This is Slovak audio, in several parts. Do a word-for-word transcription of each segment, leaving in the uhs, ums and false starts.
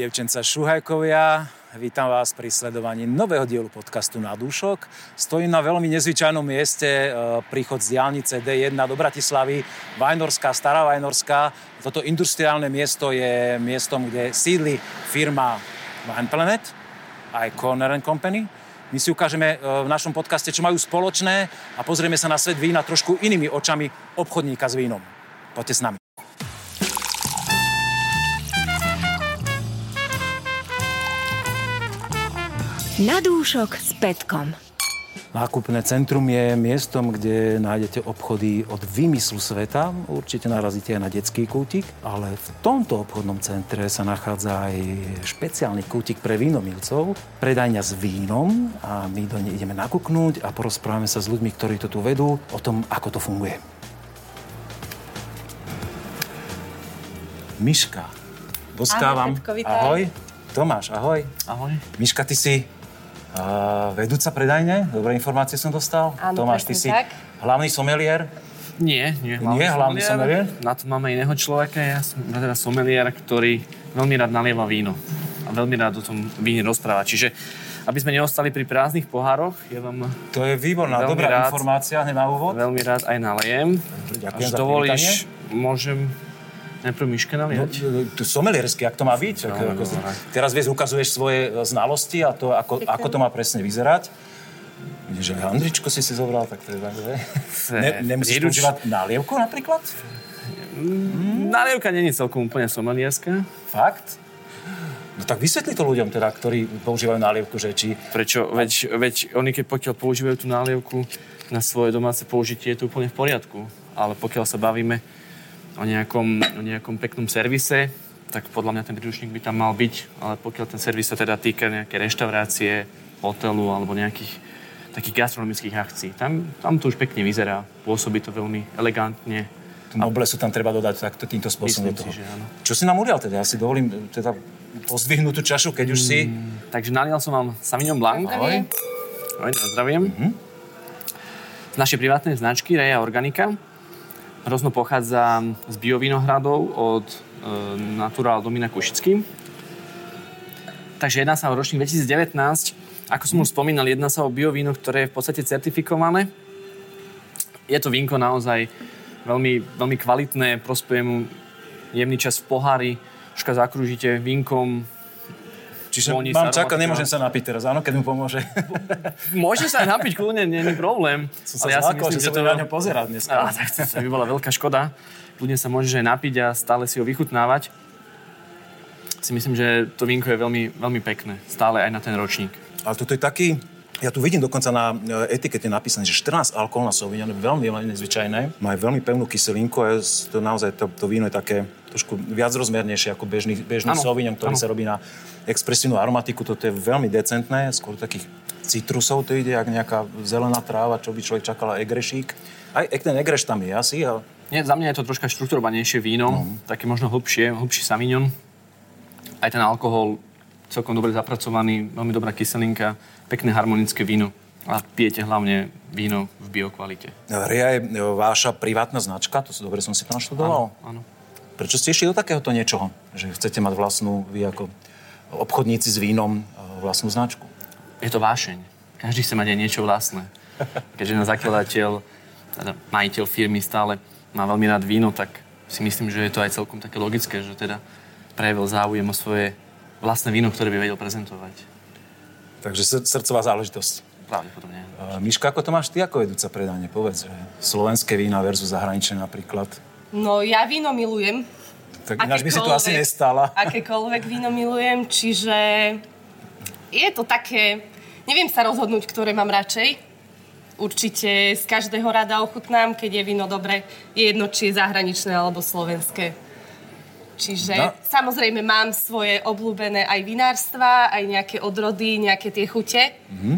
Dievčenca Šuhajkovia, vítam vás pri sledovaní nového dielu podcastu Na dušok. Stojím na veľmi nezvyčajnom mieste, príchod z diaľnice dé jedna do Bratislavy, Vajnorská, Stará Vajnorská. Toto industriálne miesto je miestom, kde sídli firma Wine Planet, aj Corner and Company. My si ukážeme v našom podcaste, čo majú spoločné a pozrieme sa na svet vína trošku inými očami obchodníka s vínom. Poďte s nami. Na dúšok s Petkom. Nákupné centrum je miestom, kde nájdete obchody od výmyslu sveta. Určite narazíte aj na detský kútik, ale v tomto obchodnom centre sa nachádza aj špeciálny kútik pre vínomilcov, predajňa s vínom a my do nej ideme nakúknúť a porozprávame sa s ľuďmi, ktorí to tu vedú, o tom, ako to funguje. Miška, boskávam. Ahoj. Tomáš, ahoj. Ahoj. Miška, ty si Uh, vedúca predajne? Dobré informácie som dostal. Áno, Tomáš, ty si tak. Hlavný someliér? Nie, nie. Nie, hlavný someliér? Na to máme iného človeka. Ja som teda someliér, ktorý veľmi rád nalieva víno. A veľmi rád o tom víne rozpráva. Čiže, aby sme neostali pri prázdnych pohároch, ja vám... To je výborná, dobrá rád, informácia, hneď na úvod. Veľmi rád aj nalejem. Ďakujem Až za dovolíš, privítanie. Môžem... Najprv Miške naliať. No, to someliersky, ak to má byť. No, no, no, teraz vieš, ukazuješ svoje znalosti a to, ako, ako to má presne vyzerať. Vidíš, že Andričko si si zobral, tak to je také. Ne, nemusíš príruč... používať nálievku napríklad? Mm. Nálievka není celkom úplne somelierská. Fakt? No tak vysvetli to ľuďom teda, ktorí používajú nálievku, že či... Prečo? Veď, veď oni, keď pokiaľ používajú tú nálievku na svoje domáce použitie, je to úplne v poriadku. Ale pokiaľ sa bavíme O nejakom, o nejakom peknom servise, tak podľa mňa ten príručník by tam mal byť, ale pokiaľ ten servis sa teda týka nejaké reštaurácie, hotelu alebo nejakých takých gastronomických akcií, tam, tam to už pekne vyzerá, pôsobí to veľmi elegantne. Noble sú tam treba dodať takto týmto spôsobom. Myslím si, že áno. Čo si nám udial teda? Ja si dovolím teda pozdvihnúť tú čašu, keď mm, už si... Takže nalial som vám Sauvignon Blanc. Ahoj. Ahoj, nazdravím. Mm-hmm. Z našej privátnej značky Rea Organica. Hrozno pochádza z biovinohradov od e, Natural Domina Kušický. Takže jedná sa o ročník dvetisíc devätnásť. Ako som už spomínal, jedná sa o biovíno, ktoré je v podstate certifikované. Je to vínko naozaj veľmi, veľmi kvalitné, prospuje mu jemný čas v pohári, troška zakrúžite vínkom. Čiže mám čakať, nemôžem sa napiť teraz, áno, keď mu pomôže. Môže sa napiť, kľudne, nie je problém. Som sa ja zlákol, že sa budem na ňo pozerať dneska. Á, tak to by bola veľká škoda. Kľudne sa môžeš aj napiť a stále si ho vychutnávať. Si myslím, že to vínko je veľmi, veľmi pekné, stále aj na ten ročník. Ale toto je taký, ja tu vidím dokonca na etikete napísané, že štrnásť alkohol na Sauvignon, veľmi, veľmi nezvyčajné. Má veľmi pevnú kyselinku a to naozaj to, to víno je také trošku viac rozmernejšie ako bežný, bežný Sauvignon, ktorý ano. Sa robí na expresívnu aromatiku. Toto je veľmi decentné, skôr takých citrusov to ide, jak nejaká zelená tráva, čo by človek čakal, egrešík. Aj ten egreš tam je asi, ale... Nie, za mňa je to troška štrukturovanejšie víno, no. Také možno hlbšie, hlbší Sauvignon. Aj ten alkohol celkom dobre zapracovaný, veľmi dobrá kyselinka, pekné harmonické víno. A pijete hlavne víno v biokvalite. Rea je váša privátna značka, to dobre som si tam študoval. Áno, áno. Prečo ste išli do takéhoto niečoho? Že chcete mať vlastnú, vy ako obchodníci s vínom, vlastnú značku? Je to vášeň. Každý chce mať aj niečo vlastné. Keďže na zakladateľ, teda majiteľ firmy stále má veľmi rád víno, tak si myslím, že je to aj celkom také logické, že teda prejavil záujem o svoje vlastné víno, ktoré by vedel prezentovať. Takže srdcová záležitosť. Pravdepodobne. Uh, Miška, ako to máš ty ako vedúca predajne? Povedz, že slovenské vína versus zahraničné napríklad. No, ja víno milujem. Tak ináč by si tu asi nestala. Akékoľvek víno milujem, čiže je to také... Neviem sa rozhodnúť, ktoré mám radšej. Určite z každého rada ochutnám, keď je víno dobre. Je jedno, či je zahraničné alebo slovenské. Čiže no. Samozrejme mám svoje obľúbené aj vinárstva, aj nejaké odrody, nejaké tie chute, mm-hmm.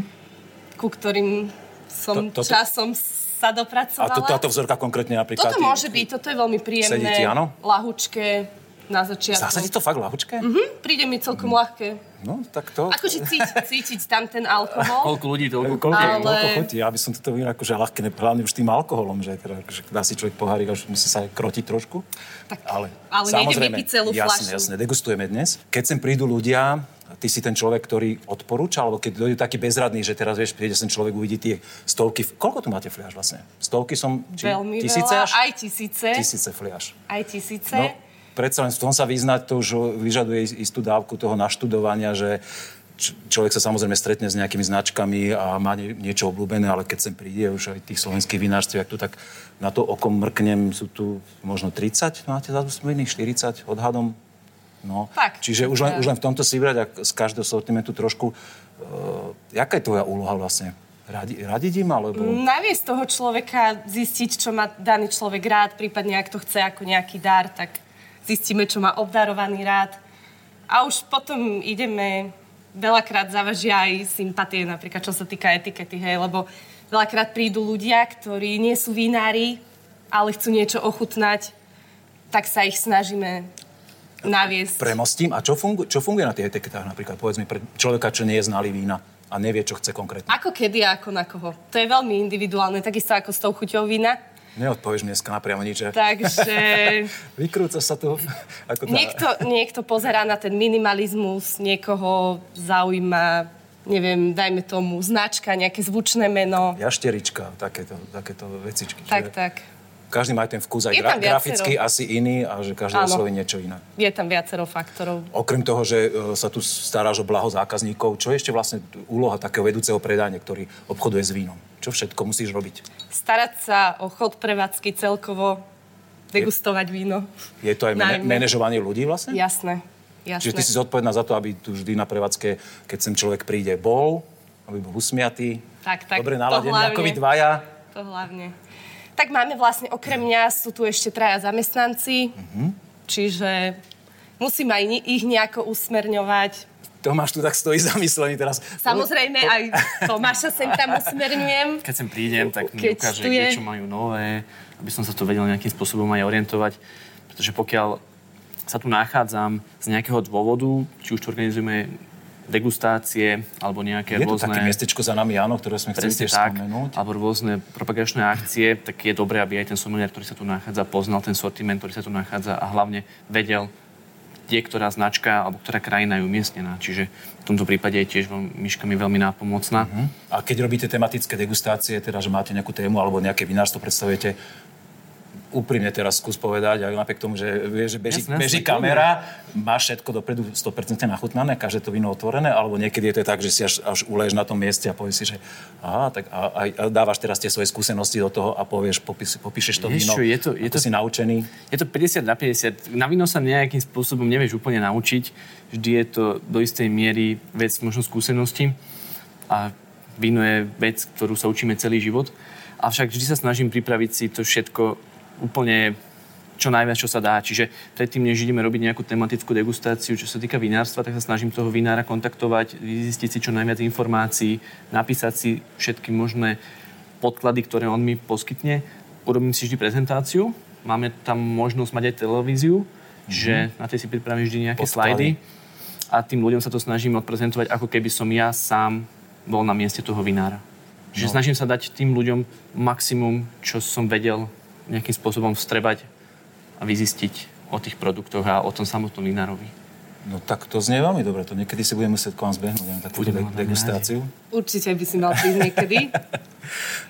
ku ktorým som to, to, časom... sa dopracovala. A to, táto vzorka konkrétne napríklad... Toto môže byť, toto je veľmi príjemné, sedíte, áno? Lahučké, na začiatku. Zdá sa ti to fakt ľahučké? Mhm, príde mi celkom ľahké. No, tak to... Akože cítiť, cítiť tam ten alkohol. Koľko ľudí to koľko, ale... koľko chodí. Ja by som toto videl akože ľahké, hlavne už tým alkoholom, že teda, dá si človek pohárik, až musí sa krotiť trošku. Tak, ale ale nejde vypiť celú fľašu. Jasne, jasne, degustujeme dnes. Keď sem prídu ľudia... Ty si ten človek, ktorý odporúča, alebo keď dojde taký bezradný, že teraz, vieš, príde sem človek, uvidí tie stovky... Koľko tu máte fliaš vlastne? Stovky som... Či, veľmi tisíce veľa, až? Aj tisíce. Tisíce fliaš. Aj tisíce. No, predsa len v tom sa vyznať, to už vyžaduje istú dávku toho naštudovania, že č- človek sa samozrejme stretne s nejakými značkami a má nie, niečo obľúbené, ale keď sem príde už aj tých slovenských vinárstiev, ak tu tak na to okom mrknem, sú tu možno tridsať, máte zásmejných štyridsať odhadom. No. Tak, čiže už len, ja. už len v tomto si vybrať a z každého sortimentu trošku... Uh, jaká je tvoja úloha vlastne? Radi, radiť im, alebo... Naviesť toho človeka, zistiť, čo má daný človek rád, prípadne ak to chce ako nejaký dar, tak zistíme, čo má obdarovaný rád. A už potom ideme... Veľakrát závažia aj sympatie, napríklad čo sa týka etikety, hej, lebo veľakrát prídu ľudia, ktorí nie sú vinári, ale chcú niečo ochutnať, tak sa ich snažíme... Naviesť. Premostím. A čo funguje, čo funguje na tých etiketách napríklad? Povedz mi, pre človeka, čo nie je znalý vína a nevie, čo chce konkrétne. Ako kedy a ako na koho. To je veľmi individuálne, takisto ako s tou chuťou vína. Neodpovieš dneska napriamo nič, že? Takže... Vykrúca sa tu. Ako tá... niekto, niekto pozerá na ten minimalizmus, niekoho zaujíma, neviem, dajme tomu značka, nejaké zvučné meno. Jašterička, takéto, takéto vecičky. Tak, že... tak. Každý má ten vkus aj gra- graficky asi iný a že každý osloví niečo iné. Je tam viacero faktorov. Okrem toho, že sa tu staráš o blaho zákazníkov, čo je ešte vlastne úloha takého vedúceho predajne, ktorý obchoduje s vínom? Čo všetko musíš robiť? Starať sa o chod prevádzky celkovo, degustovať je, víno. Je to aj man- manažovanie ľudí vlastne? Jasné, jasné. Čiže ty si zodpovedná za to, aby tu vždy na prevádzke, keď sem človek príde, bol, aby bol usmiatý, tak, tak, dobre naladený, ako vy dvaja. To hlavne. Tak máme vlastne, okrem mňa sú tu ešte traja zamestnanci, mm-hmm. čiže musím aj ni- ich nejako usmerňovať. Tomáš tu tak stojí zamyslený teraz. Samozrejme, aj Tomáša sem tam usmerňujem. Keď sem prídem, tak mi ukáže, čo majú nové, aby som sa to vedel nejakým spôsobom aj orientovať, pretože pokiaľ sa tu nachádzam z nejakého dôvodu, či už to organizujeme degustácie, alebo nejaké je rôzne... Je to také miestečko za nami, áno, ktoré sme chceli tiež tak, spomenúť. Alebo rôzne propagačné akcie, tak je dobré, aby aj ten sommelier, ktorý sa tu nachádza, poznal ten sortiment, ktorý sa tu nachádza a hlavne vedel, kde ktorá značka alebo ktorá krajina je umiestnená. Čiže v tomto prípade je tiež Miška mi veľmi nápomocná. Uh-huh. A keď robíte tematické degustácie, teda, že máte nejakú tému alebo nejaké vinárstvo, predstavujete... Úprimne teraz skús povedať, aj napriek tomu, že, že beží, Jasne, beží kamera, máš všetko dopredu sto percent nachutnané, každé to víno otvorené, alebo niekedy je to tak, že si až, až uležíš na tom mieste a povieš si, že aha, tak a, a, a dávaš teraz tie svoje skúsenosti do toho a povieš, popis, popíšeš to víno, je to, je to, si naučený. Je to päťdesiat na päťdesiat. Na víno sa nejakým spôsobom nevieš úplne naučiť. Vždy je to do istej miery vec možno skúsenosti a víno je vec, ktorú sa učíme celý život. Avšak vždy sa snažím pripraviť si to všetko úplne čo najviac, čo sa dá. Čiže predtým, než ideme robiť nejakú tematickú degustáciu, čo sa týka vinárstva, tak sa snažím toho vinára kontaktovať, zistiť si čo najviac informácií, napísať si všetky možné podklady, ktoré on mi poskytne. Urobím si vždy prezentáciu. Máme tam možnosť mať aj televíziu, mm-hmm. že na tej si pripravím vždy nejaké slajdy. A tým ľuďom sa to snažím odprezentovať, ako keby som ja sám bol na mieste toho vinára. Čiže no. snažím sa dať tým ľuďom maximum, čo som vedel nejakým spôsobom vstrebať a vyzistiť o tých produktoch a o tom samotnom vinárovi. No tak to znie veľmi dobre. To niekedy si budem musieť k vám zbehnúť na takú degustáciu. Určite by si mal prísť niekedy.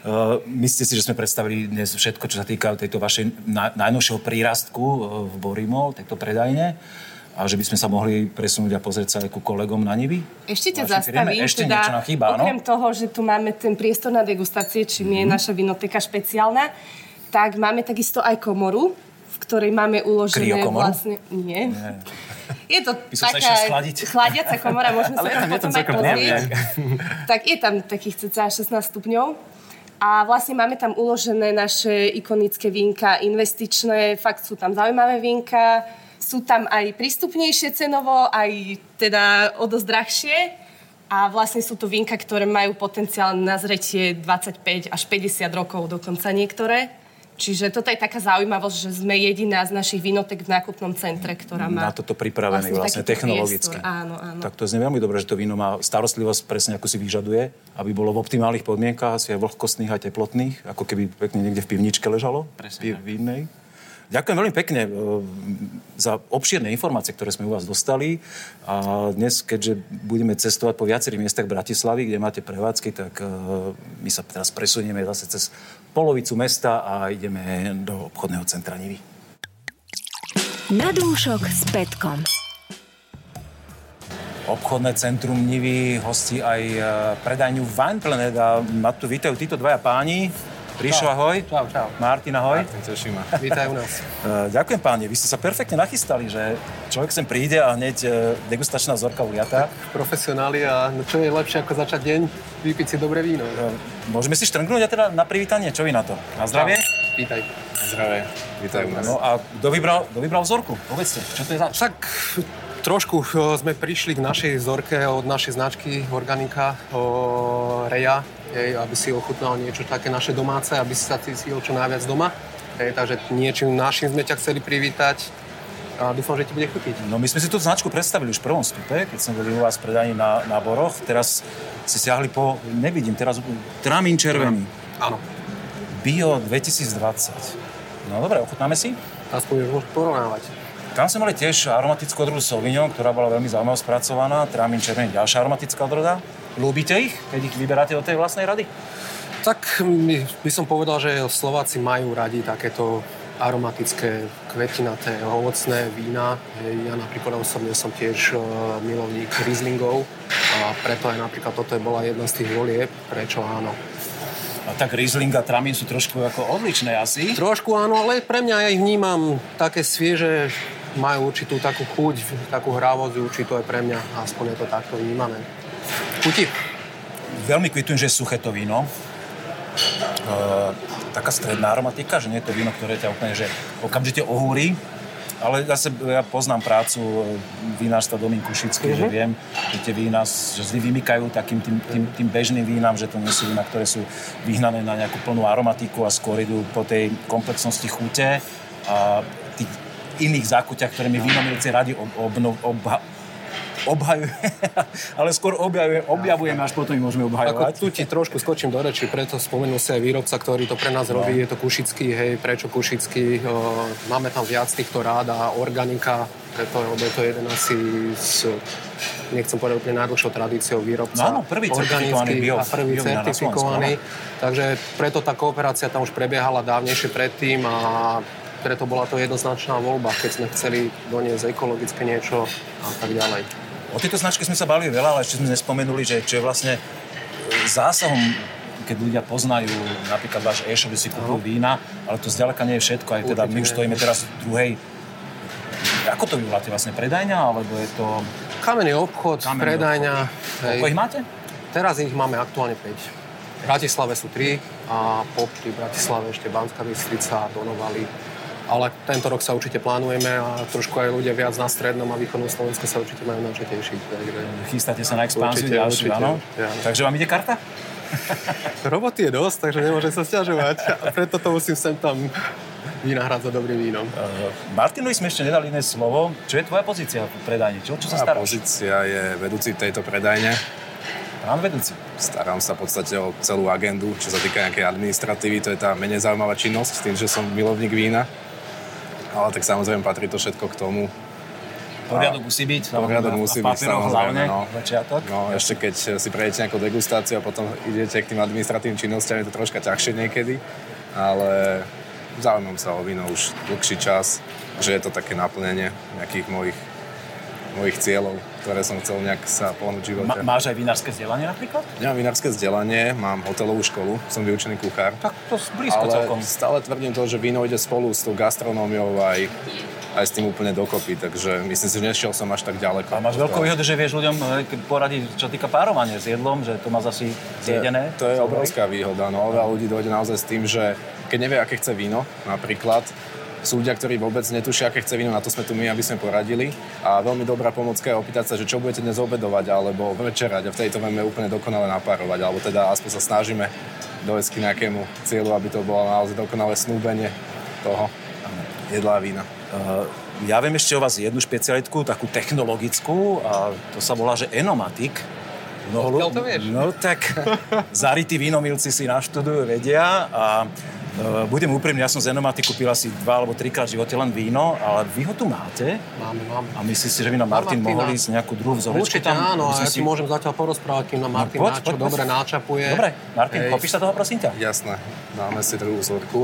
uh, Myslíte si, že sme predstavili dnes všetko, čo sa týka tejto vašej na, najnovšieho prírastku v Bory Mall, tejto predajne? A že by sme sa mohli presunúť a pozrieť sa aj ku kolegom na Nivy? Ešte ťa zastavím, ešte teda niečo nám chýba, okrem no? toho, že tu máme ten priestor na degustácie, čím mm-hmm. je naša vinoteka špeciálna, tak máme takisto aj komoru, v ktorej máme uložené vlastne... Nie. Nie. Je to taká chladiaca komora, môžeme sa tam potom aj pozrieť. Tak je tam takých cca šestnásť stupňov. A vlastne máme tam uložené naše ikonické vínka, investičné, fakt sú tam zaujímavé vínka, sú tam aj prístupnejšie cenovo, aj teda o dosť drahšie. A vlastne sú to vínka, ktoré majú potenciál na zretie dvadsaťpäť až päťdesiat rokov, dokonca niektoré. Čiže toto je taká zaujímavosť, že sme jediná z našich vinotek v nákupnom centre, ktorá má... Na toto pripravený vlastne, vlastne technologicky. Áno, áno. Tak to je veľmi dobré, že to víno má starostlivosť presne ako si vyžaduje, aby bolo v optimálnych podmienkách, asi aj vlhkostných a teplotných, ako keby pekne niekde v pivničke ležalo. Presne. Vínnej. Ďakujem veľmi pekne za obšírne informácie, ktoré sme u vás dostali. A dnes, keďže budeme cestovať po viacerých miestach Bratislavy, kde máte prevádzky, tak my sa teraz presunieme zase cez polovicu mesta a ideme do obchodného centra Nivy. Na dúšok s Petkom. Obchodné centrum Nivy hostí aj predajňu Wine Planet a ma tu vítajú títo dvaja páni. Ríšo, ahoj. Čau, čau. Martin, ahoj. Martin, teším ma. Vítaj u nás. Ďakujem, páni. Vy ste sa perfektne nachystali, že človek sem príde a hneď degustačná zorka uliata. Tak profesionáli a čo je lepšie, ako začať deň, vypiť si dobré víno. Môžeme si štrngnúť a teda na privítanie. Čo vy na to? Na zdravie. Čau. Vítaj. Na zdravie. Vítaj u nás. No a kto vybral, kto vybral vzorku? Povedzte, čo to je za... Tak trošku sme prišli k našej vzorke od našej značky Organica, Rea. Hej, aby si ochutnal niečo také naše domáce, aby si sa cítil čo najviac doma. Hej, takže niečím našim sme ťa chceli privítať a dúfam, že ti bude chutiť. No my sme si tú značku predstavili už v prvom stupe, keď sme boli u vás predaní na, na Boroch. Teraz si siahli po, nevidím, teraz tramín červený. Áno. Bio dvetisícdvadsať. No dobre, ochutnáme si? Aspoň už môžu porovnávať. Tam sme mali tiež aromatickú odrodu Sauvignon, ktorá bola veľmi zaujímavo spracovaná. Tramín červený, ďalšia aromatická odroda. Ľúbite ich, keď ich vyberáte od tej vlastnej rady? Tak my, by som povedal, že Slováci majú radi takéto aromatické, kvetinaté, ovocné vína. Ja napríklad osobne som tiež milovník Rieslingov a preto aj napríklad toto je bola jedna z tých volieb, prečo áno. A tak Riesling a Tramín sú trošku ako odličné asi? Trošku áno, ale pre mňa ja ich vnímam také svieže, majú určitú takú chuť, takú hrávosť, určitú aj pre mňa, aspoň je to takto vnímané. Chutí. Veľmi kvitujem, že je suché to víno. E, taká stredná aromatika, že nie je to víno, ktoré ťa úplne, že okamžite ohúri. Ale zase ja poznám prácu vinárstva Domín Kušický, mm-hmm. že viem, že tie vína že zli vymykajú takým tým, tým, tým bežným vínam, že to nie sú vína, ktoré sú vyhnané na nejakú plnú aromatiku a skôr idú po tej komplexnosti chute a tých iných zákutiach, ktoré mi vínomilci radi obhajú. Ob, ob, ob, obhajujeme, ale skôr objavujeme, objavujeme, až potom ich môžeme obhajovať. Ako tu ti trošku skočím do reči, preto spomenul si aj výrobca, ktorý to pre nás no. robí, je to Kušický, hej, prečo Kušický, o, máme tam viac týchto rád a Organica, preto je to jeden asi s, nechcem povedať úplne najdlhšou tradíciou výrobca. No áno, prvý certifikovaný bio. A prvý bio certifikovaný, takže preto tá kooperácia tam už prebiehala dávnejšie predtým a preto bola to jednoznačná voľba, keď sme chceli doniesť ekologické niečo a tak ďalej. O tejto značke sme sa bavili veľa, ale ešte sme nespomenuli, že čo je vlastne zásahom, keď ľudia poznajú napríklad váš e-shop, že si kúpujú vína, ale to zďaleka nie je všetko. Aj teda my už stojíme teraz v druhej... Ako to vyvoláte vlastne? Predajňa? Alebo je to... Kamenný obchod, Kamenný predajňa. Koľko ich máte? Teraz ich máme aktuálne päť. V Bratislave sú tri a popri Bratislave ešte Banská Bystrica, Donovali. Ale tento rok sa určite plánujeme a trošku aj ľudia viac na strednom a východnom Slovensku sa určite majú na čo tešiť. Takže... Chystáte sa na expanziu ďalšiu, áno? Ja. Takže vám ide karta? Roboty je dosť, takže nemôžem sa sťažovať. A preto to musím sem tam vynahrať za dobrým vínom. Uh, Martinovi sme ešte nedali iné slovo. Čo je tvoja pozícia v predajni? Čo, čo sa staráš? Moja pozícia je vedúci tejto predajne. Pán vedúci. Starám sa v podstate o celú agendu, čo sa týka nejakej administratívy. To je tá menej zaujímavá činnosť, tým, že som milovník vína. Ale tak samozrejme patrí to všetko k tomu. Poriadok musí byť. Poriadok musí byť, samozrejme. No. no, ešte keď si prejdete nejakú degustáciu a potom idete k tým administratívnym činnostiam, je to troška ťažšie niekedy, ale zaujímam sa o víno už dlhší čas, že je to také naplnenie nejakých mojich, mojich cieľov, ktoré som chcel nejak sa pohnúť v živote. Ma, máš aj vinárske vzdelanie napríklad? Nemám vinárske vzdelanie, mám hotelovú školu, som vyučený kuchár. Tak to blízko celkom. Ale stále tvrdím to, že víno ide spolu s tou gastronómiou aj, aj s tým úplne dokopy, takže myslím si, že nešiel som až tak ďaleko. A máš veľkú výhodu, že vieš ľuďom poradiť, čo týka párovania s jedlom, že to máš asi zjedené? To je, to je obrovská výhoda, no veľa ľudí dojde naozaj s tým, že keď nevie, aké chce víno napríklad, sú ľudia, ktorí vôbec netušia, aké chce víno, na to sme tu my, aby sme poradili. A veľmi dobrá pomocka je opýtať sa, že čo budete dnes obedovať alebo večerať. A v tejto vieme úplne dokonale napárovať, alebo teda aspoň sa snažíme dojsť k nejakému cieľu, aby to bolo naozaj dokonalé snúbenie toho jedla a vína. Uh, ja viem ešte o vás jednu špecialitku, takú technologickú, a to sa volá, že Enomatic. No, no, to vieš? No tak zarytí vínomilci si naštudujú, vedia a budem úprimný, ja som z Enomatiku pil asi dva alebo trikrát v živote len víno, ale vy ho tu máte? Máme, máme. A myslíš si, že by na Martin mohol ísť nejakú druhú vzorečku? Určite tam, áno, a ja si môžem zatiaľ porozprávať, kým na Martin no, poď, náčo, poď, poď. Dobre náčapuje. Dobre, Martin, chopíš sa toho, prosím ťa? Jasné, dáme si druhú vzorku.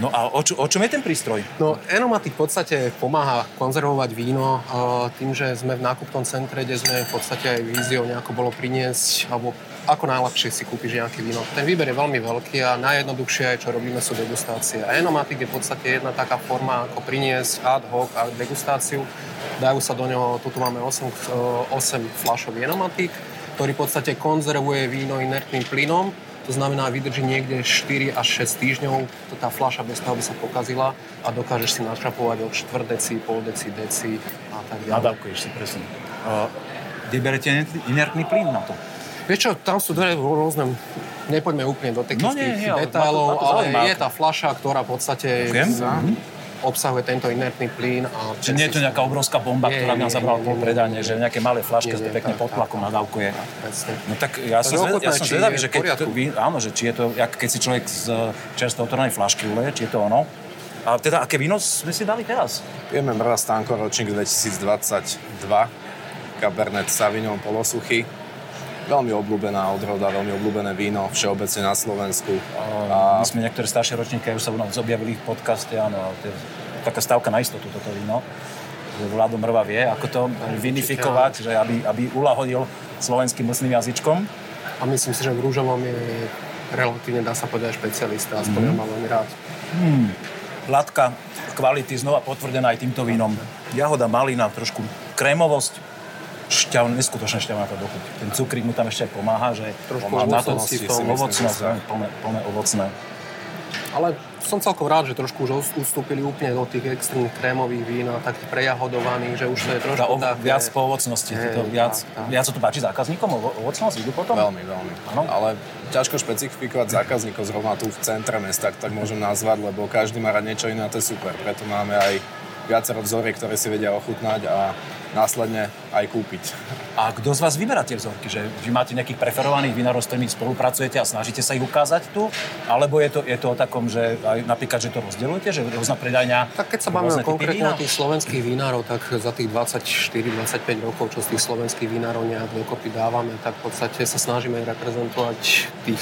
No a o, čo, o čom je ten prístroj? No, Enomatic v podstate pomáha konzervovať víno tým, že sme v nákupnom centre, kde sme v podstate aj víziou nejako bolo priniesť, alebo ako najlepšie si kúpiš nejaké víno. Ten výber je veľmi veľký a najjednoduchšie, čo robíme, sú degustácie. A Enomatic je v podstate jedna taká forma, ako priniesť ad hoc a degustáciu. Dajú sa do neho, tuto máme osem, osem fľašov Enomatic, ktorý v podstate konzervuje víno inertným plynom. To znamená, vydrží niekde štyri až šesť týždňov, to tá fľaša bez toho by sa pokazila a dokážeš si našrapovať od štvrť deci, pol deci, deci a tak ďalej. Nadávkuješ si, presne. Uh, kde berete inertný plyn na to? Vieš čo, tam sú dve rôzne, nepoďme úplne do technických no detailov, ale zaujímavé. Je tá fľaša, ktorá v podstate za, obsahuje tento inertný plyn. A čiže nie je to nejaká obrovská bomba, je, ktorá mňa zabrala pol predanie, že v nejakej malej fľaške sa pekne pod tlakom nadávkuje. No tak ja som zvedavý, že keď to, áno, že či je to, jak keď si človek z čerstvo otvorenej fľašky uleje, či je to ono. A teda, aké víno sme si dali teraz? Pijeme Mrva Stanko, ročník dvetisícdvadsaťdva, Cabernet Sauvignon polosuchý. Veľmi obľúbená odroda, veľmi obľúbené víno všeobecne na Slovensku. A my sme niektoré staršie ročníky, už sa u nás objavili v podcaste, áno, to je taká stávka na istotu toto víno. Vlado Mrva vie, ako to vinifikovať, že aby, aby uľahodil slovenským mocným jazyčkom. A myslím si, že v rúžovom je relatívne, dá sa povedať, špecialista, aspoň ja mám veľmi rád. Hmm. Hladká kvality znova potvrdená aj týmto vínom. Jahoda, malina, trošku krémovosť. Šťavn, neskutočne šťavná tá dochuť. Ten cukrík mu tam ešte aj pomáha, že trošku ovocnosti, plné ovocné. Ale som celkom rád, že trošku už ustúpili úplne do tých extrémnych krémových vín a takých prejahodovaných, že už to je trošku tá, také... Viac po ovocnosti, hey, to viac, tá, tá. viac to páči zákazníkom, ovocnosť idú potom? Veľmi, veľmi. Ano? Ale ťažko špecifikovať zákazníkov zrovna tu v centre mesta, tak môžem nazvať, lebo každý má rád niečo iné a to je super. Preto máme aj viacero vzoriek, ktoré si vedia ochutnať a následne aj kúpiť. A kto z vás vyberá tie vzorky? Že vy máte nejakých preferovaných vinárov, s ktorými spolupracujete a snažíte sa ich ukázať tu? Alebo je to, je to o takom, že aj napríklad, že to rozdeľujete? Že rôzna predajňa? Tak keď sa máme konkrétne tých slovenských vinárov, tak za tých dvadsaťštyri dvadsaťpäť rokov, čo z tých slovenských vinárov nejak dokopy dávame, tak v podstate sa snažíme reprezentovať tých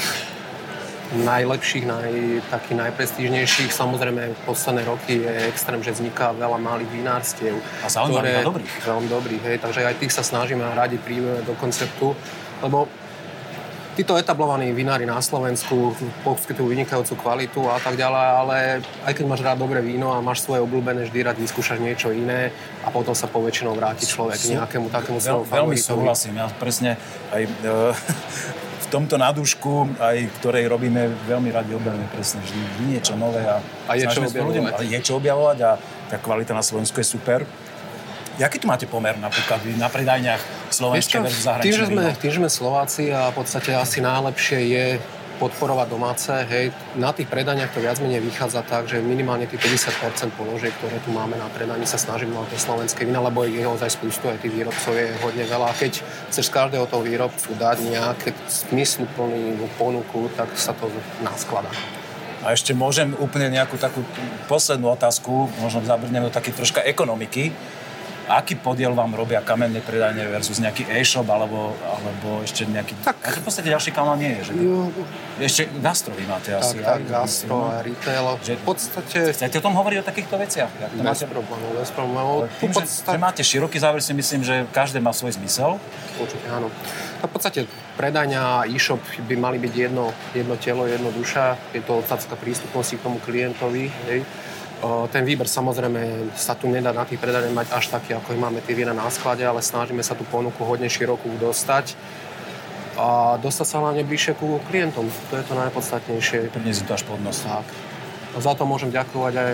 najlepších, naj, takých najprestížnejších. Samozrejme, v posledné roky je extrém, že vzniká veľa malých vinárstiev. A zaujímavých, dobrých. Veľmi dobrých, hej. Takže aj tých sa snažíme a radi príjmeme do konceptu, lebo títo etablovaní vinári na Slovensku poskytujú vynikajúcu kvalitu a tak ďalej, ale aj keď máš rád dobré víno a máš svoje obľúbené, vždy rád vyskúšaš niečo iné a potom sa poväčšinou vráti človek S- nejakému takému svojmu favoritovi. Veľmi súhlasím, ja presne aj... Uh... v tomto nadušku, aj ktorej robíme veľmi radi objavujeme presne vždy niečo nové a, a je čo objavovať. Je čo objavovať a tá kvalita na Slovensku je super. Jaký tu máte pomer napríklad na predajniach slovenské versus zahraničné víno? Tým, že sme Slováci a v podstate asi najlepšie je podporovať domáce, hej, na tých predajniach to viac menej vychádza tak, že minimálne tých päťdesiat percent položiek, ktoré tu máme na predaní, sa snažíme o to slovenské vína, lebo ich je ozaj spústu, aj tých výrobcov je hodne veľa. A keď chceš z každého toho výrobcu dať nejaké zmysluplnú ponuku, tak sa to naskladá. A ešte môžem úplne nejakú takú poslednú otázku, možno zabrnem do taký troška ekonomiky. Aký podiel vám robia kamenné predajne versus nejaký e-shop alebo, alebo ešte nejaký... Tak. Ja to v podstate ďalší kanál nie je, že? Jo. Ešte gastro vy máte asi. Tak, tak gastro a retail. V podstate... Chcete o tom hovoriť o takýchto veciach? Bez problémov, bez problémov. Tým, že, podstate... že máte široký záver, si myslím, že každý má svoj zmysel. Určite, áno. A v podstate predajňa a e-shop by mali byť jedno, jedno telo, jedno duša. Je to otázka prístupnosti k tomu klientovi, hej. Ten výber samozrejme sa tu nedá na tých predajniach mať až taký, ako ich máme tie vína na sklade, ale snažíme sa tú ponuku hodne širokú dostať a dostať sa hlavne bližšie ku klientom. To je to najpodstatnejšie. Priniesť to až pod nos. Tak. A za to môžem ďakovať aj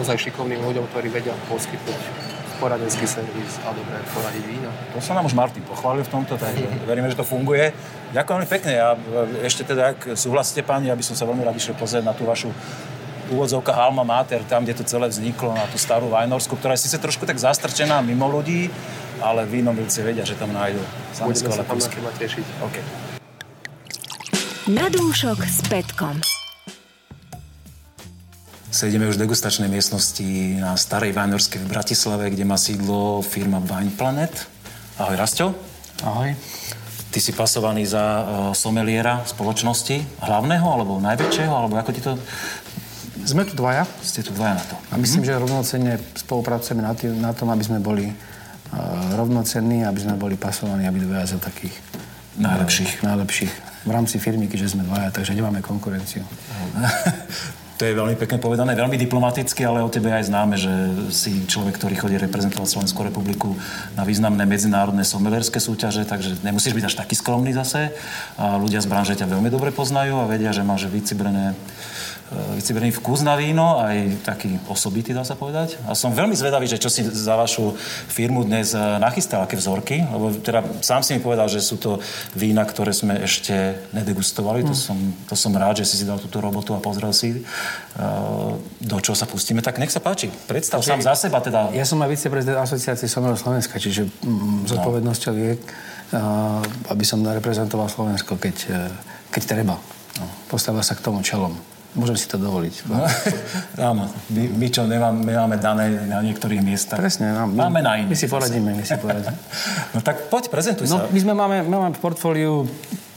ozaj šikovným ľuďom, ktorí vedia poskytnúť poradenský servis a dobre poradiť vína. To sa nám už Martin pochválil v tomto, takže veríme, že to funguje. Ďakujem veľmi pekne a ešte teda, ak súhlasíte páni, aby som sa veľmi rád išiel pozrieť na tú vašu úvodzovka Alma Mater, tam, kde to celé vzniklo, na tú starú Vajnorsku, ktorá je síce trošku tak zastrčená mimo ľudí, ale vínomilci vedia, že tam nájdú. Budeme sa tam na teba tešiť. Okay. Na dúšok s Petkom. Sedíme už v degustačnej miestnosti na starej Vajnorskej v Bratislave, kde má sídlo firma Wine Planet. Ahoj, Rasto. Ahoj. Ty si pasovaný za uh, someliera spoločnosti, hlavného, alebo najväčšieho, alebo ako ti to... Sme tu dvaja. Ste tu dvaja na to. A myslím, mm-hmm. že rovnocenne spolupracujeme na, tý, na tom, aby sme boli uh, rovnocenní, aby sme boli pasovaní, aby dvaja za takých... Najlepších. Uh, najlepších. V rámci firmy, keďže sme dvaja, takže nemáme konkurenciu. To je veľmi pekne povedané, veľmi diplomaticky, ale o tebe aj známe, že si človek, ktorý chodí reprezentovať Slovenskú republiku na významné medzinárodné somelierské súťaže, takže nemusíš byť až taký skromný zase. A ľudia z branže ťa veľmi dobre poznajú a vedia, že máš vycibrené, vycibrený vkus na víno, aj taký osobitý, dá sa povedať. A som veľmi zvedavý, že čo si za vašu firmu dnes nachystal, aké vzorky, lebo teda sám si mi povedal, že sú to vína, ktoré sme ešte nedegustovali. Mm. To som, to som rád, že si si dal túto robotu a pozrel si, do čo sa pustíme. Tak nech sa páči. Predstav sám za seba teda. Ja som aj viceprezident asociácie Somelierov Slovenska, čiže mm, zodpovednosťou je, uh, aby som reprezentoval Slovensko, keď, uh, keď treba. No. Postavil sa k tomu čelom. Môžem si to dovoliť. No, áno. My, my čo nemáme, nemáme dané na niektorých miestach. Presne. Nám, máme my, na iných. My si poradíme, my si poradíme. No tak poď, prezentuj no, sa. My sme máme, my máme v portfóliu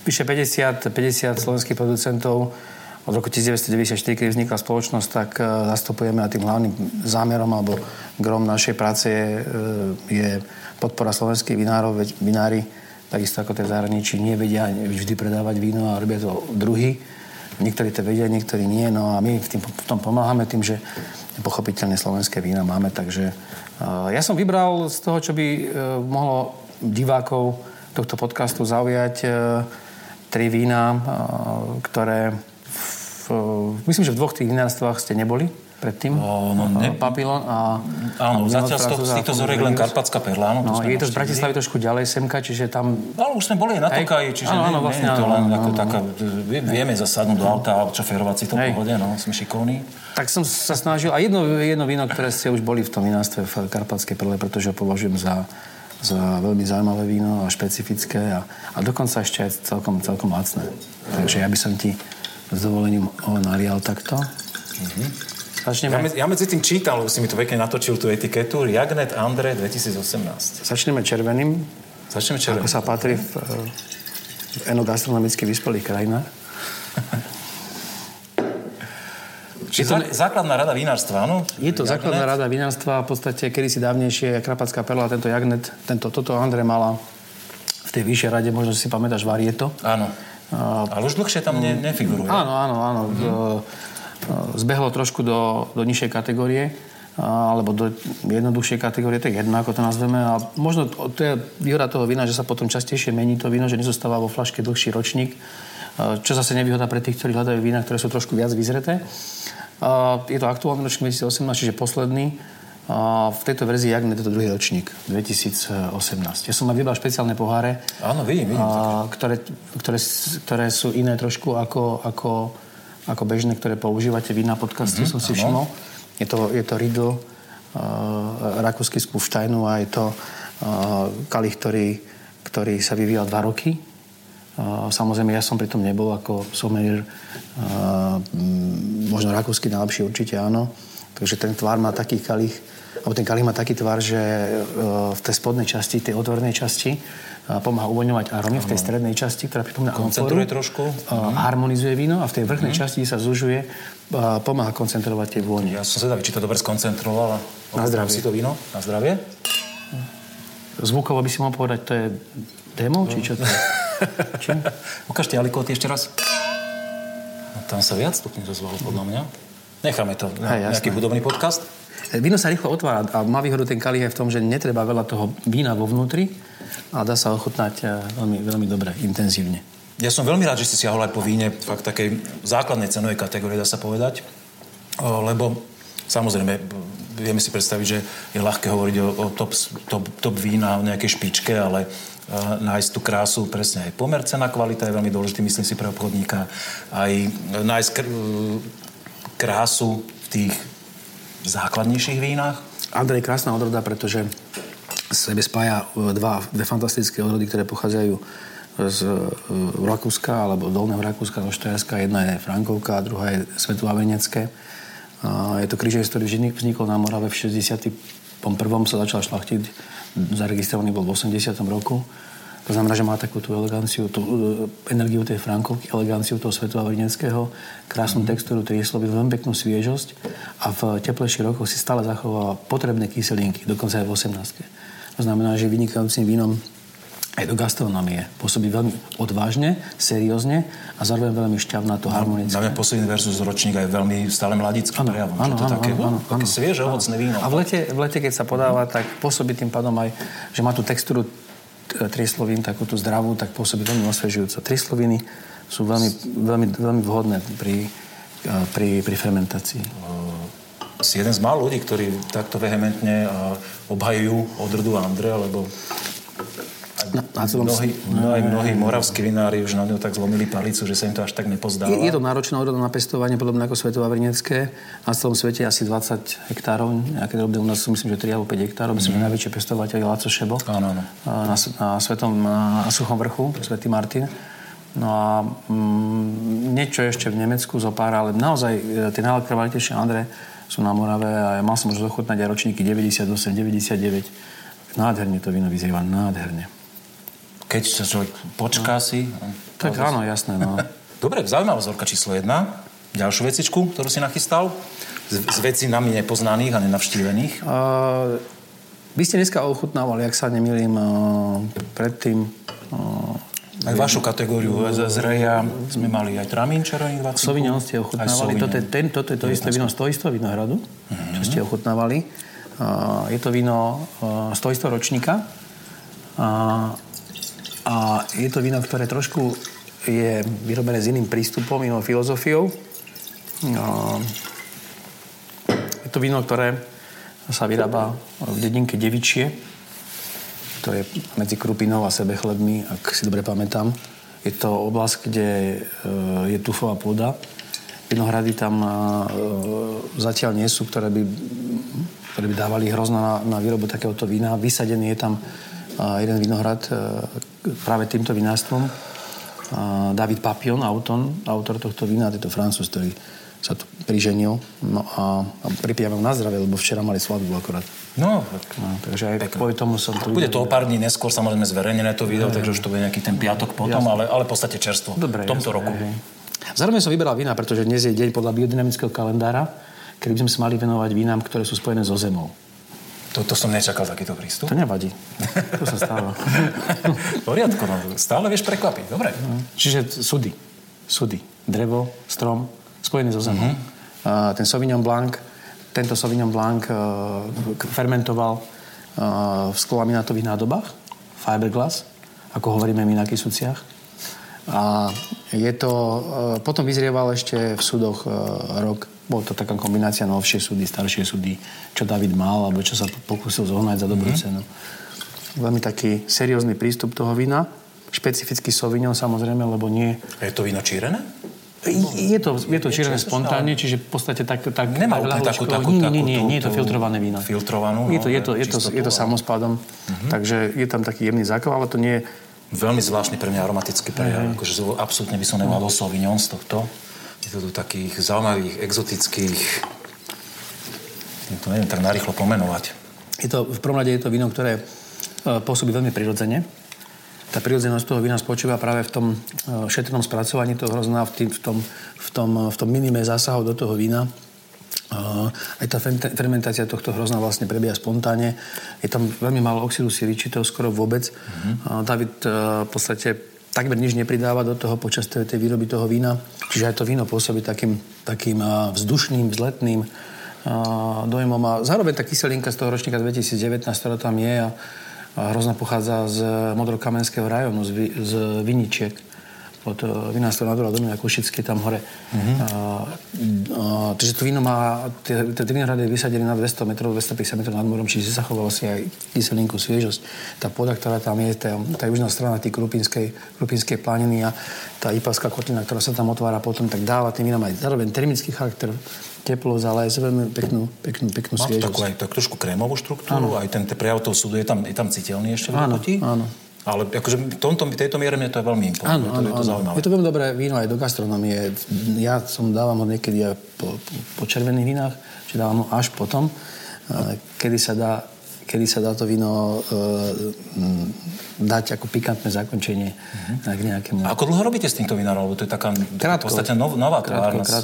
vyše päťdesiat, päťdesiat slovenských producentov. Od roku devätnásťstodeväťdesiatštyri, keď vznikla spoločnosť, tak zastupujeme a tým hlavným zámerom alebo grom našej práce je, je podpora slovenských vinárov. Veď vinári, takisto ako tie v zahraničí, nevedia vždy predávať víno a robia to druhý. Niektorí to vedia, niektorí nie. No a my v, tým, v tom pomáhame tým, že pochopiteľne slovenské vína máme. Takže ja som vybral z toho, čo by mohlo divákov tohto podcastu zaujať, tri vína, ktoré... Myslím, že v dvoch tých vinárstvách ste neboli predtým. No, ne... Papillon a... Áno, a zatiaľ z týchto zorek len Krapacká perla. No, je to z Bratislavy trošku ďalej semka, čiže tam... No, už sme boli na Tokaji, čiže áno, áno, vlastne, nie je to len áno, ako áno, taká... Vieme zasadnúť do auta a šoférovať si to v pohode, no, sme šikovní. Tak som sa snažil... A jedno, jedno víno, ktoré ste už boli v tom vinárstve v Krapacskej perle, pretože ho považujem za, za veľmi zaujímavé víno a špecifické a, a dokonca ešte aj celkom, celkom lacné. Takže ja by som ti... s dovolením ho nalial takto. Mm-hmm. Ja, medzi, ja medzi tým čítal, lebo si mi to pekne natočil tú etiketu. Jagnet Andre dvetisícosemnásť. Začneme červeným. Začneme červeným. Ako sa patrí v, v enogastronomicky vyspelých krajinách. Je to základná rada vinárstva, áno? Je to Jagnet. Základná rada vinárstva. V podstate kedysi dávnejšie Krapacká perla, tento Jagnet, tento, toto Andre mala v tej vyššej rade, možno si pamätáš, Varieto. Áno. Uh, ale už dlhšie tam ne, nefiguruje. Áno, áno, áno. Mm-hmm. Uh, zbehlo trošku do, do nižšej kategórie, uh, alebo do jednoduchšej kategórie, tak jedno, ako to nazveme. A možno to, to je výhoda toho vína, že sa potom častejšie mení to víno, že nezostáva vo fľaške dlhší ročník, uh, čo zase nevýhoda pre tých, ktorí hľadajú vína, ktoré sú trošku viac vyzreté. Uh, je to aktuálny ročník dvetisícosemnásť, čiže posledný. A v tejto verzii Jagnet je to druhý ročník, dvetisícosemnásť. Ja som aj vybral špeciálne poháre. Áno, vidím, vidím. A, ktoré, ktoré, ktoré sú iné trošku ako, ako, ako bežné, ktoré používate vy na podcaste, mm-hmm, som si všimol. Je to, je to Riedel, uh, rakúsky z Kufsteinu a je to uh, kalich, ktorý, ktorý sa vyvíjal dva roky. Uh, samozrejme, ja som pri tom nebol ako sommelier. Uh, možno rakúsky najlepší, určite áno. Takže ten tvar má taký kalich, alebo ten kalich má taký tvar, že v tej spodnej časti, tej otvornej časti pomáha uvoľňovať arómy, v tej strednej časti, ktorá pripomína koncentruje amforu, trošku. Uh, harmonizuje víno a v tej vrchnej mm. časti, sa zužuje, uh, pomáha koncentrovať tie vône. Ja som zvedavý, či to dobre skoncentrovala. Na zdravie. Si to víno? Na zdravie? Zvukovo by si mohol povedať, to je demo, no. Či čo to je? Ukážte alikóty ešte raz. No, tam sa viac stupňov dozvalo, podľa mňa. Necháme to na Hej, nejaký hudobný podcast. Víno sa rýchlo otvára a má výhodu ten kalich aj v tom, že netreba veľa toho vína vo vnútri a dá sa ochutnať veľmi, veľmi dobre, intenzívne. Ja som veľmi rád, že si siahol aj po víne fakt takej základnej cenovej kategórie, dá sa povedať. lebo samozrejme vieme si predstaviť, že je ľahké hovoriť o, o top, top, top vína, o nejakej špičke, ale nájsť tú krásu, presne aj pomer cena, kvalita je veľmi dôležitý, myslím si, pre obchodníka. Aj nájsť kr- krásu v tých základnejších vínach. Andrej, krásna odroda, pretože sebe spája dva, dve fantastické odrody, ktoré pochádzajú z Rakúska, alebo dolného Rakúska, zo Štajerska. Jedna je Frankovka, a druhá je Svetovavenecké. Je to krížej, ktorý vznikol na Morave v šesťdesiatom prvom sa začal šlachtiť. Zaregistrovaný bol v osemdesiatom roku. To znamená, že má takú tú eleganciu, tú energiu tej Frankovky, eleganciu toho Svetovaveneckého, krásnu textúru, triesloby, veľmi peknú sviežosť a v teplejších rokoch si stále zachováva potrebné kyselinky, dokonca aj v osemnástke. To znamená, že vynikajúcim vínom aj do gastronómie. Pôsobí veľmi odvážne, seriózne a zároveň veľmi šťavnato, harmonické. Na mňa posledný versus ročník aj veľmi stále mladickým prejavom. Áno, áno, áno. Také svieže, ovocné víno. A v lete, v lete, keď sa podáva, tak pôsobí tým pádom aj, že má tú textúru tríslovín, takú tú zdravú, tak pôsobí veľmi osviežujúco. Trísloviny sú veľmi, veľmi, veľmi vhodné pri, pri, pri fermentácii. Si jeden z málo ľudí, ktorí takto vehementne obhajujú odrodu Andrea, lebo Na, na celom... mnohí, mnohí, mnohí moravskí vinári už na ňu tak zlomili palicu, že sa im to až tak nepozdáva. Je, je to náročná odroda na pestovanie, podobne ako Svetovavenecké. Na celom svete asi dvadsať hektárov. Nejaké drobné, u nás myslím, že tri alebo päť hektárov. Myslím, mm. že najväčší pestovateľ je Laco Šebo. Áno, áno. Na, na svetom, na Suchom vrchu, Svätý Martin. No a mm, niečo ešte v Nemecku zopár, ale naozaj tie najkvalitnejšie Andre sú na Morave a ja mal som možnosť ochutnať aj ročníky deväťdesiatosem, deväťdesiatdeväť. Nádherne to víno vyzýva, nádherne. Keď sa človek počká no. si... Tak pozor. Áno, jasné, no. Dobre, zaujímavá vzorka číslo jedna. Ďalšiu vecičku, ktorú si nachystal. Z, z vecí nami nepoznaných a nenavštívených. Uh, vy ste dneska ochutnávali, ak sa nemýlim, uh, predtým... Uh, aj vašu kategóriu z, z Rea sme mali aj tramín červený dvadsať. Sauvignon ste ochutnávali. Toto je, ten, toto je to isté víno z toho istého vinohradu, mm-hmm. čo ste ochutnávali. Uh, je to víno uh, z toho istého ročníka. Uh, A je to víno, ktoré trošku je vyrobené s iným prístupom, inou filozofiou. Je to víno, ktoré sa vyrába v dedinke Devičie. To je medzi Krupinou a Sebechlebmi, ak si dobre pamätám. Je to oblasť, kde je tufová pôda. Vinohrady tam zatiaľ nie sú, ktoré by, ktoré by dávali hrozno na, na výrobu takéhoto vína. Vysadený je tam jeden vinohrad práve týmto vinárstvom. David Papillon, autor, autor tohto vína, je to Francúz, ktorý sa tu priženil. No a, a pripijam na zdravie, lebo včera mali svadbu akorát. No, no takže aj kvôli tomu som tu... Bude to o pár dní neskôr, samozrejme zverejnené to video, takže už to bude nejaký ten piatok potom, jasne. ale, ale v podstate čerstvo. Dobre, v tomto jasne, roku. Hej. Zároveň som vyberal vína, pretože dnes je deň podľa biodynamického kalendára, kedy by sme sa mali venovať vínám, ktoré sú spojené so zemou. To, to som nečakal takýto prístup. To nevadí. To sa stáva. Poriadko, no. Stále vieš prekvapiť. Dobre. No. Čiže sudy. Sudy. Drevo, strom, spojené so zemou. Mm-hmm. Uh, ten Sauvignon Blanc, tento Sauvignon Blanc uh, fermentoval uh, v skloaminátových nádobách, fiberglass, ako hovoríme my na kysúciach. A je to... Uh, potom vyzrieval ešte v sudoch uh, rok. Bolo to taká kombinácia novšie súdy, staršie súdy, čo David mal, alebo čo sa pokúsil zohnať za dobrú mm-hmm. cenu. Veľmi taký seriózny prístup toho vína. Špecifický Sauvignon, samozrejme, lebo nie... A je to víno čírené? Je to, je to čírené spontánne, ale... čiže v podstate tak... tak Nemá úplne takú, takú, takú... Nie, nie, nie, nie je to filtrované víno. Filtrovanú, no, je to, je to, je to, je to samospádom, mm-hmm. takže je tam taký jemný základ, ale to nie je... Veľmi zvláštny pre mňa aromatický prejav, akože absolútne by som nemal Sauvignon z tohto. Je to tu takých zaujímavých, exotických... To neviem tak narýchlo pomenovať. Je to, v prvom rade je to víno, ktoré e, pôsobí veľmi prirodzene. Tá prirodzenosť toho vína spočíva práve v tom e, šetrnom spracovaní toho hrozná, v, tým, v, tom, v, tom, v tom minime zásahov do toho vína. E, aj tá fermentácia tohto hrozná vlastne prebieha spontánne. Je tam veľmi málo oxidu siričitého, skoro vôbec. Mm-hmm. E, David e, v podstate... takmer nič nepridáva do toho počas tej výroby toho vína. Čiže aj to víno pôsobí takým, takým vzdušným, vzletným dojmom. A zároveň tá kyselinka z toho ročníka dvetisícdevätnásť, ktorá tam je a hrozná pochádza z modrokamenského rajonu, z, z Viničiek. od vinárstva Natural Domina Kušický tam hore. Mm-hmm. A, a, takže to víno má, tie, tie vinohrady vysadené na dvesto metrov, dvestopäťdesiat metrov nad morom, čiže zachovalo si aj kyselinku, sviežosť. Tá pôda, ktorá tam je, tá, tá južná strana tej krupinskej, krupinskej planiny a tá ipavská kotlina, ktorá sa tam otvára potom, tak dáva tým vínom aj zároveň termický charakter, teplo, ale aj veľmi peknú, peknú, peknú sviežosť. Má takú aj tak, trošku krémovú štruktúru, áno. Aj ten prejav toho súdu je tam, je tam citeľný ešte v chuti. Áno, áno. Ale akože v tomto, tejto miere mne to je veľmi imponuje. To, je to zaujímavé. Je to veľmi dobré víno aj do gastronomie. Ja som dávam ho niekedy aj po, po, po červených vinách, čiže dávam ho až potom, kedy sa dá, kedy sa dá to víno e, dať ako pikantné zakončenie uh-huh. k nejakému. A ako dlho robíte s týmto vinárom? Lebo to je taká krátko, v podstate nov, nová tvárna na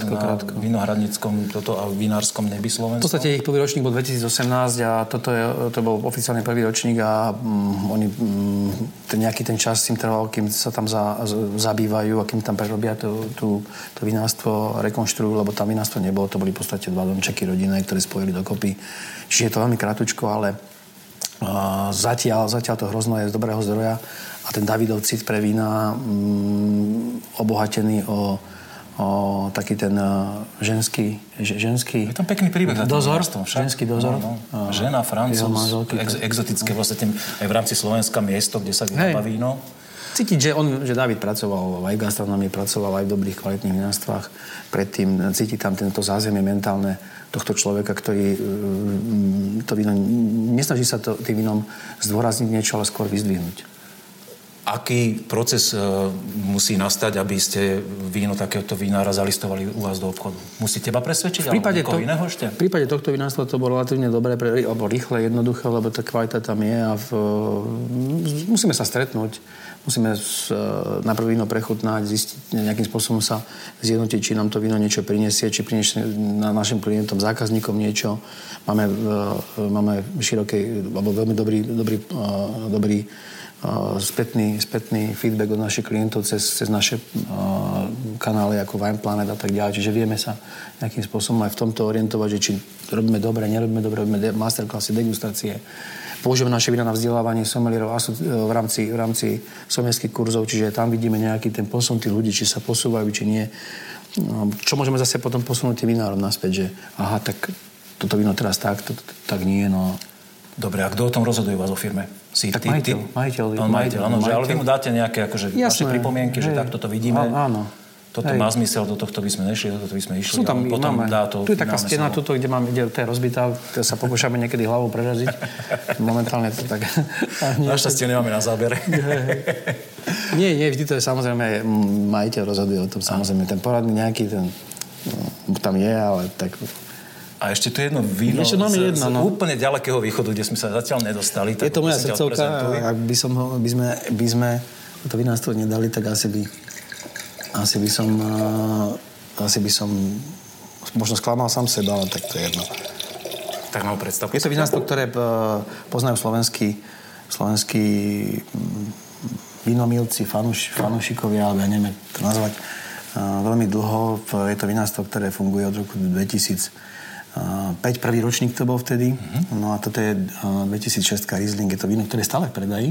vinohradnickom toto a vinárskom nebi Slovenska. V podstate ich prvý ročník bol dvetisícosemnásť a toto je, to bol oficiálny prvý ročník a mm, oni mm, ten, nejaký ten čas s tým trval, kým sa tam za, z, zabývajú a kým tam prerobia to, to, to vinárstvo, rekonštruujú, lebo tam vinárstvo nebolo. To boli v podstate dva domčeky rodinné, ktoré spojili dokopy. Čiže je to veľmi kratučko, ale Uh, zatiaľ, zatiaľ to hrozno je z dobrého zdroja a ten Davidov cit pre vína um, obohatený o, o taký ten uh, ženský, že, ženský je tam pekný príbeh dozor, ženský dozor no, no. Žena, Francúz, ex, exotické no. Vlastne tým, aj v rámci Slovenska miesto, kde sa vyrába víno. Cítiť, že, on, že David pracoval aj v gastronomii, pracoval aj v dobrých, kvalitných vinárstvách. Predtým cíti tam tento zázemie mentálne tohto človeka, ktorý to víno, nesnaží sa to tým vínom zdôrazniť niečo, ale skôr vyzdvihnúť. Aký proces uh, musí nastať, aby ste víno takéhoto vínára zalistovali u vás do obchodu? Musí teba presvedčiť? V prípade, to, iného ešte? V prípade tohto vínárstva to bolo relatívne dobré, pre, alebo rýchle, jednoduché, lebo tá kvalita tam je a v, musíme sa stretnúť. Musíme najprv víno prechutnať, zistiť nejakým spôsobom sa zjednotiť, či nám to víno niečo prinesie, či prinesie na našim klientom, zákazníkom niečo. Máme, máme široký, alebo veľmi dobrý, dobrý, dobrý spätný, spätný feedback od našich klientov cez, cez naše kanály ako Wine Planet a tak ďalej. Čiže vieme sa nejakým spôsobom aj v tomto orientovať, že či robíme dobre, nerobíme dobre, robíme masterclassy, degustácie. Používame naše vína na vzdelávanie somelierov v rámci, v rámci somelierských kurzov, čiže tam vidíme nejaký ten posun tých ľudí, či sa posúvajú, či nie. Čo môžeme zase potom posunúť tým vinárom naspäť, že aha, tak toto víno teraz tak, toto tak nie, no. Dobre, a kto o tom rozhoduje vás o firme? Si, tak ty, majiteľ, ty? majiteľ. Pán majiteľ, áno, majiteľ. Že ale vy mu dáte nejaké akože vaše pripomienky, hej, že takto to vidíme. Áno. Toto Hej. má zmysel, do tohto by sme nešli, do tohto by sme išli. Sú tam, potom máme, dá to, tu je taká stena, tuto, kde máme, kde to je rozbitá, to sa pokúšame niekedy hlavou preraziť. Momentálne to tak... Našťastie nemáme na zábere. nie, nie, vždy to je samozrejme, majiteľ rozhoduje o tom, samozrejme, ten poradný nejaký, ten no, tam je, ale tak... A ešte tu jedno víno ešte z, jedno, z, no. z úplne ďalekého východu, kde sme sa zatiaľ nedostali. Je to moja srdcovka, ak by, som ho, by, sme, by sme to vinárstvo nedali, tak asi by... Asi by som... Asi by som... Možno sklamal sám seba, ale tak to je jedno. Tak mám predstavku. Je to vinárstvo, ktoré poznajú slovenskí... Slovenskí... vinomilci, fanuš, fanušikovia, alebo ja neviem, to nazvať. Veľmi dlho. Je to vinárstvo, ktoré funguje od roku dvetisícpäť. Prvý ročník to bol vtedy. No a toto je dvetisícšesť Riesling. Je to víno, ktoré je stále v predaji.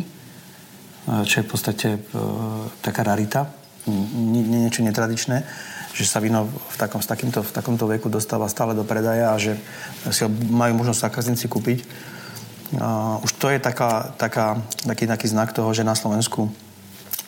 Čo je v podstate taká rarita. Nie, nie, niečo netradičné, že sa víno v, takom, v, takýmto, v takomto veku dostáva stále do predaja a že si ho majú možnosť zákazníci kúpiť. Uh, už to je taká, taká, taký, taký znak toho, že na Slovensku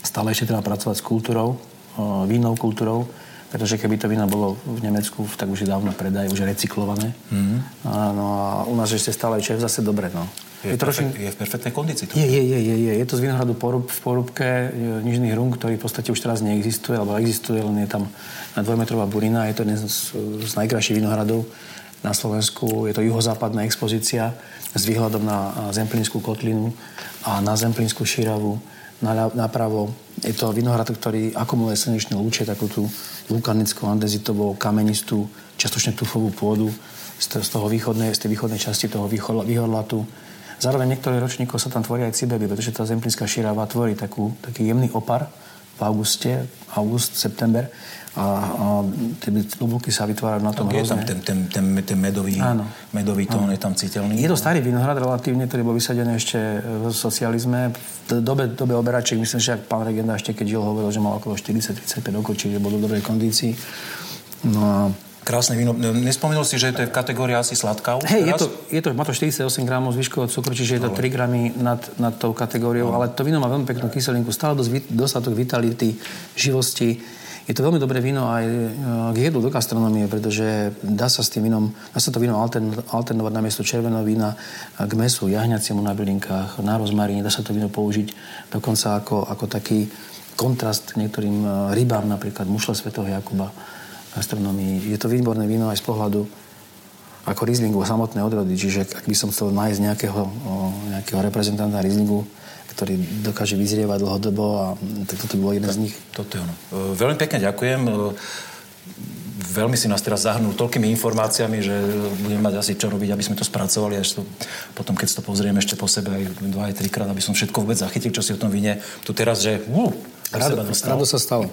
stále ešte treba pracovať s kultúrou, uh, vínou kultúrou, pretože keby to víno bolo v Nemecku, tak už je dávno predaje, už je recyklované. Mm-hmm. Uh, no a u nás ešte stále je zase dobre, no. Je, je, perfect, ročný... je v perfektnej kondícii. Je, je, je, je. Je to z vinohradu Porúb, v Porúbke, Nižný Hrún, ktorý v podstate už teraz neexistuje, alebo existuje, len je tam dvojmetrová burina. Je to jeden z, z najkrajších vinohradov na Slovensku. Je to juhozápadná expozícia s výhľadom na Zemplínskú kotlinu a na Zemplínskú šíravu, na, napravo. Je to vinohrad, ktorý akumuluje slnečné lúče, takú tú vulkanickou, andezitovou, kamenistú, častočne tufovú pôdu z, z, toho východnej, z tej východnej časti toho výhorlatu. Zároveň niektorých ročníkov sa tam tvorí aj cibeby, pretože tá zemplínska šírava tvorí takú, taký jemný opar, v auguste, august, september a, a tie lubuky sa vytvárajú na tom hrozne. Je tam ten, ten, ten, ten medový, medový tón, je tam citeľný. Je to starý vinohrad relatívne, ktorý bol vysadený ešte v socializme. V dobe, dobe oberačiek, myslím, že ak pán regenda ešte keď žil, hovoril, že mal okolo štyridsať tridsaťpäť rokov, čiže bol v dobrej kondícii. No a krásne víno. Nespomínal si, že to je v kategórii asi sladká? Hej, je to, je to, má to štyridsaťosem gramov zvyškového cukru, čiže je to tri gramy nad, nad tou kategóriou, no. Ale to víno má veľmi peknú kyselinku, stále dosť, dostatok vitality, živosti. Je to veľmi dobré víno aj k jedlu do gastronomie, pretože dá sa s tým vínom, dá sa to víno alternovať na miesto červeného vína k mesu, jahňaciemu na bylinkách, na rozmaríne, dá sa to víno použiť dokonca ako, ako taký kontrast k niektorým rybám, napríklad mušle svätého Jakuba. Je to výborné víno aj z pohľadu ako Rieslingu, samotné odrody. Čiže ak by som chcel nájsť nejakého, nejakého reprezentanta Rieslingu, ktorý dokáže vyzrievať dlhodobo, a tak toto bolo jeden tak, z nich. Toto je ono. Veľmi pekne ďakujem. Veľmi si nás teraz zahrnul toľkými informáciami, že budeme mať asi čo robiť, aby sme to spracovali. Až to, potom, keď to pozrieme ešte po sebe aj dva, aj trikrát, aby som všetko vôbec zachytil, čo si o tom víne. Tu teraz, že... Uh, Rado, rado sa stalo.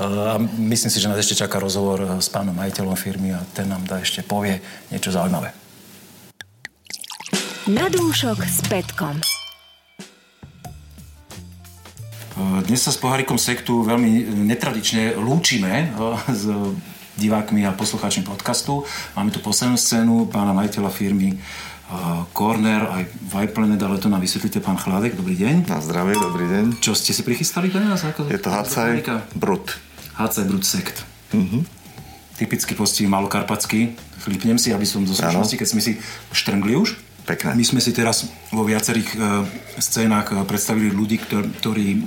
A myslím si, že nás ešte čaká rozhovor s pánom majiteľom firmy a ten nám dá ešte povie niečo zaujímavé. Na dúšok s Petkom. Dnes sa s Pohárikom sektu veľmi netradične lúčime s divákmi a poslucháčmi podcastu. Máme tu poslednú scénu pána majiteľa firmy Corner, aj Wine Planet, ale to nám vysvetlíte, pán Chládek. Dobrý deň. Na zdravie, dobrý deň. Čo ste si prichystali pre nás? Je to há cé. Brut. há cé. Brut sekt. Uh-huh. Typický postih malokarpatský. Chlípnem si, aby som zo slušnosti, keď sme si štrngli už. Pekné. My sme si teraz vo viacerých e, scénách predstavili ľudí, ktor- ktorí e,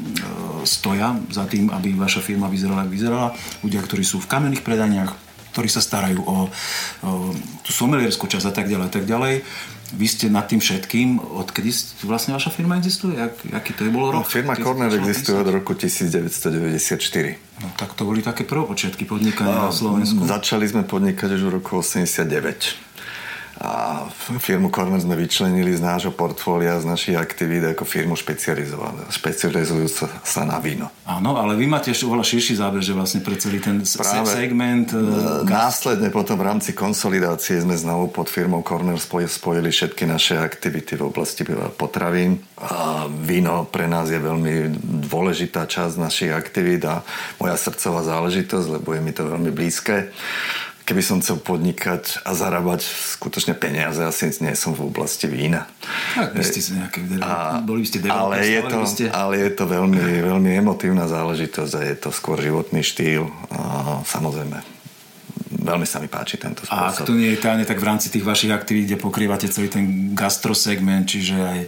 stoja za tým, aby vaša firma vyzerala, ak vyzerala. Ľudia, ktorí sú v kamenných predaniach, ktorí sa starajú o, o tú somelierskú časť a tak ďalej, tak ďalej. Vy ste nad tým všetkým, odkedy vlastne vaša firma existuje? Jak, jaký to je bolo rok? No, firma Corner existuje od roku devätnásťstodeväťdesiatštyri. No tak to boli také prvopočiatky podnikania no, na Slovensku. Začali sme podnikať už v roku osemdesiatdeväť. A firmu Corner sme vyčlenili z nášho portfólia, z našich aktivít ako firmu špecializovanú. Špecializujú sa, sa na víno. Áno, ale vy máte ešte oveľa širší záber, že vlastne pre celý ten práve segment... E, následne potom v rámci konsolidácie sme znovu pod firmou Corner spojili všetky naše aktivity v oblasti potravín. A víno pre nás je veľmi dôležitá časť našich aktivít a moja srdcová záležitosť, lebo je mi to veľmi blízke. Keby som chcel podnikať a zarábať skutočne peniaze, asi nie som v oblasti vína. Tak by ste si nejaké... A, boli by ste developers, ale, je to, by ste... ale je to veľmi, veľmi emotívna záležitosť a je to skôr životný štýl. A samozrejme, veľmi sa mi páči tento spôsob. A ak to nie je tajne, tak v rámci tých vašich aktivít, kde pokrývate celý ten gastrosegment, čiže aj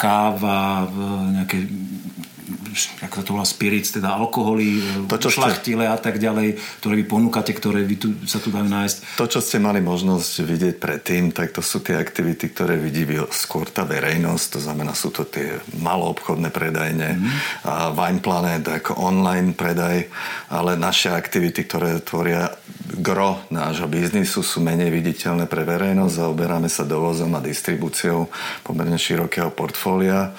káva, nejaké... ako to volá spirits, teda alkoholy, šlachtile a tak ďalej, ktoré vy ponúkate, ktoré vy tu, sa tu dajú nájsť. To, čo ste mali možnosť vidieť predtým, tak to sú tie aktivity, ktoré vidí skôr tá verejnosť, to znamená, sú to tie maloobchodné predajne, mm-hmm. a Wine Planet, ako online predaj, ale naše aktivity, ktoré tvoria gro nášho biznisu, sú menej viditeľné pre verejnosť, zaoberáme sa dovozom a distribúciou pomerne širokého portfólia.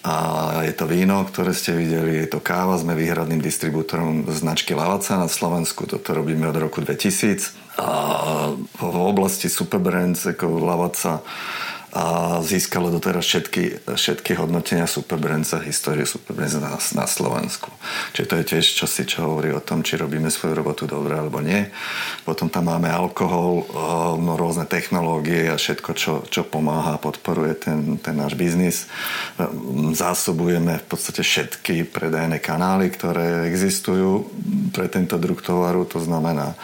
A je to víno, ktoré ste videli, je to káva, sme výhradným distribútorom značky Lavazza na Slovensku, toto robíme od roku dvetisíc. A v oblasti Superbrands ako Lavazza a získalo doteraz všetky, všetky hodnotenia Superbrands a histórie Superbrands na, na Slovensku. Čiže to je tiež čosi, čo hovorí o tom, či robíme svoju robotu dobre alebo nie. Potom tam máme alkohol, no, rôzne technológie a všetko, čo, čo pomáha a podporuje ten, ten náš biznis. Zásobujeme v podstate všetky predajné kanály, ktoré existujú pre tento druh tovaru, to znamená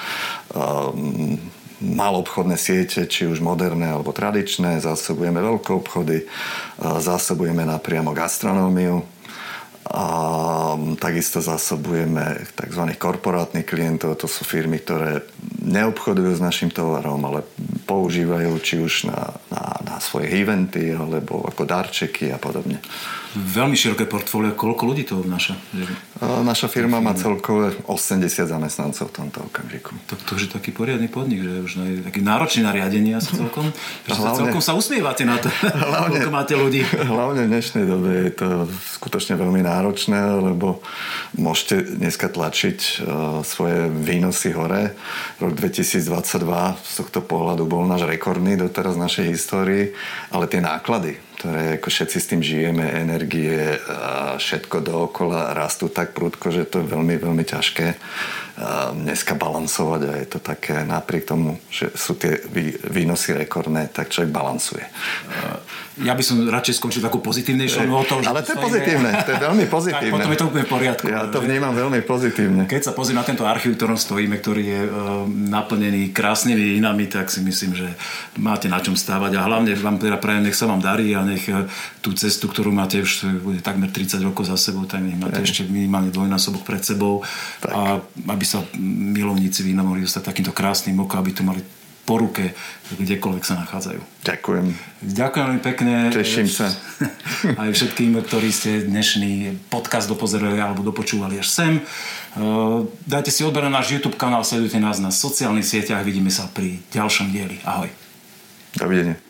um, maloobchodné siete, či už moderné alebo tradičné, zásobujeme veľké obchody, zásobujeme napriamo gastronómiu a takisto zásobujeme tzv. Korporátnych klientov, to sú firmy, ktoré neobchodujú s našim tovarom, ale používajú či už na, na, na svoje eventy alebo ako darčeky a podobne. veľmi široké portfólio. Koľko ľudí to obnáša? Naša firma má celkové osemdesiat zamestnancov v tomto okamžiku. To, to už je taký poriadny podnik, že už je taký náročný na riadenie asi celkom. Hlavne, celkom sa usmievate na to, hlavne, koľko máte ľudí. Hlavne v dnešnej dobe je to skutočne veľmi náročné, lebo môžete dneska tlačiť uh, svoje výnosy hore. Rok dvetisícdvadsaťdva z tohto pohľadu bol náš rekordný doteraz v našej histórii, ale tie náklady, ktoré ako všetci s tým žijeme, energie a všetko dookola rastú tak prudko, že to je veľmi, veľmi ťažké dneska balancovať a je to také napriek tomu, že sú tie výnosy rekordné, tak človek balancuje. Ja by som radšej skončil takú pozitívnejšiu notou. Ale to je pozitívne, to je veľmi pozitívne. Tak potom je to úplne v poriadku. Ja to vnímam veľmi pozitívne. Keď sa pozriem na tento archív, ktorom stojíme, ktorý je naplnený krásnymi inami, tak si myslím, že máte na čom stávať a hlavne vám teda prajem, nech sa vám darí a nech tú cestu, ktorú máte už bude takmer tridsať rokov za sebou, tak nech máte ešte minimálne dvojnásobok pred sebou. A aby sa milovníci vína mohli dostať takýmto krásnym okom, aby to mali po ruke, kdekoľvek sa nachádzajú. Ďakujem. Ďakujem veľmi pekne. Teším sa. Aj všetkým, ktorí ste dnešný podcast dopozerali alebo dopočúvali až sem. Dajte si odber na náš YouTube kanál, sledujte nás na sociálnych sieťach, vidíme sa pri ďalšom dieli. Ahoj. Dovidenia.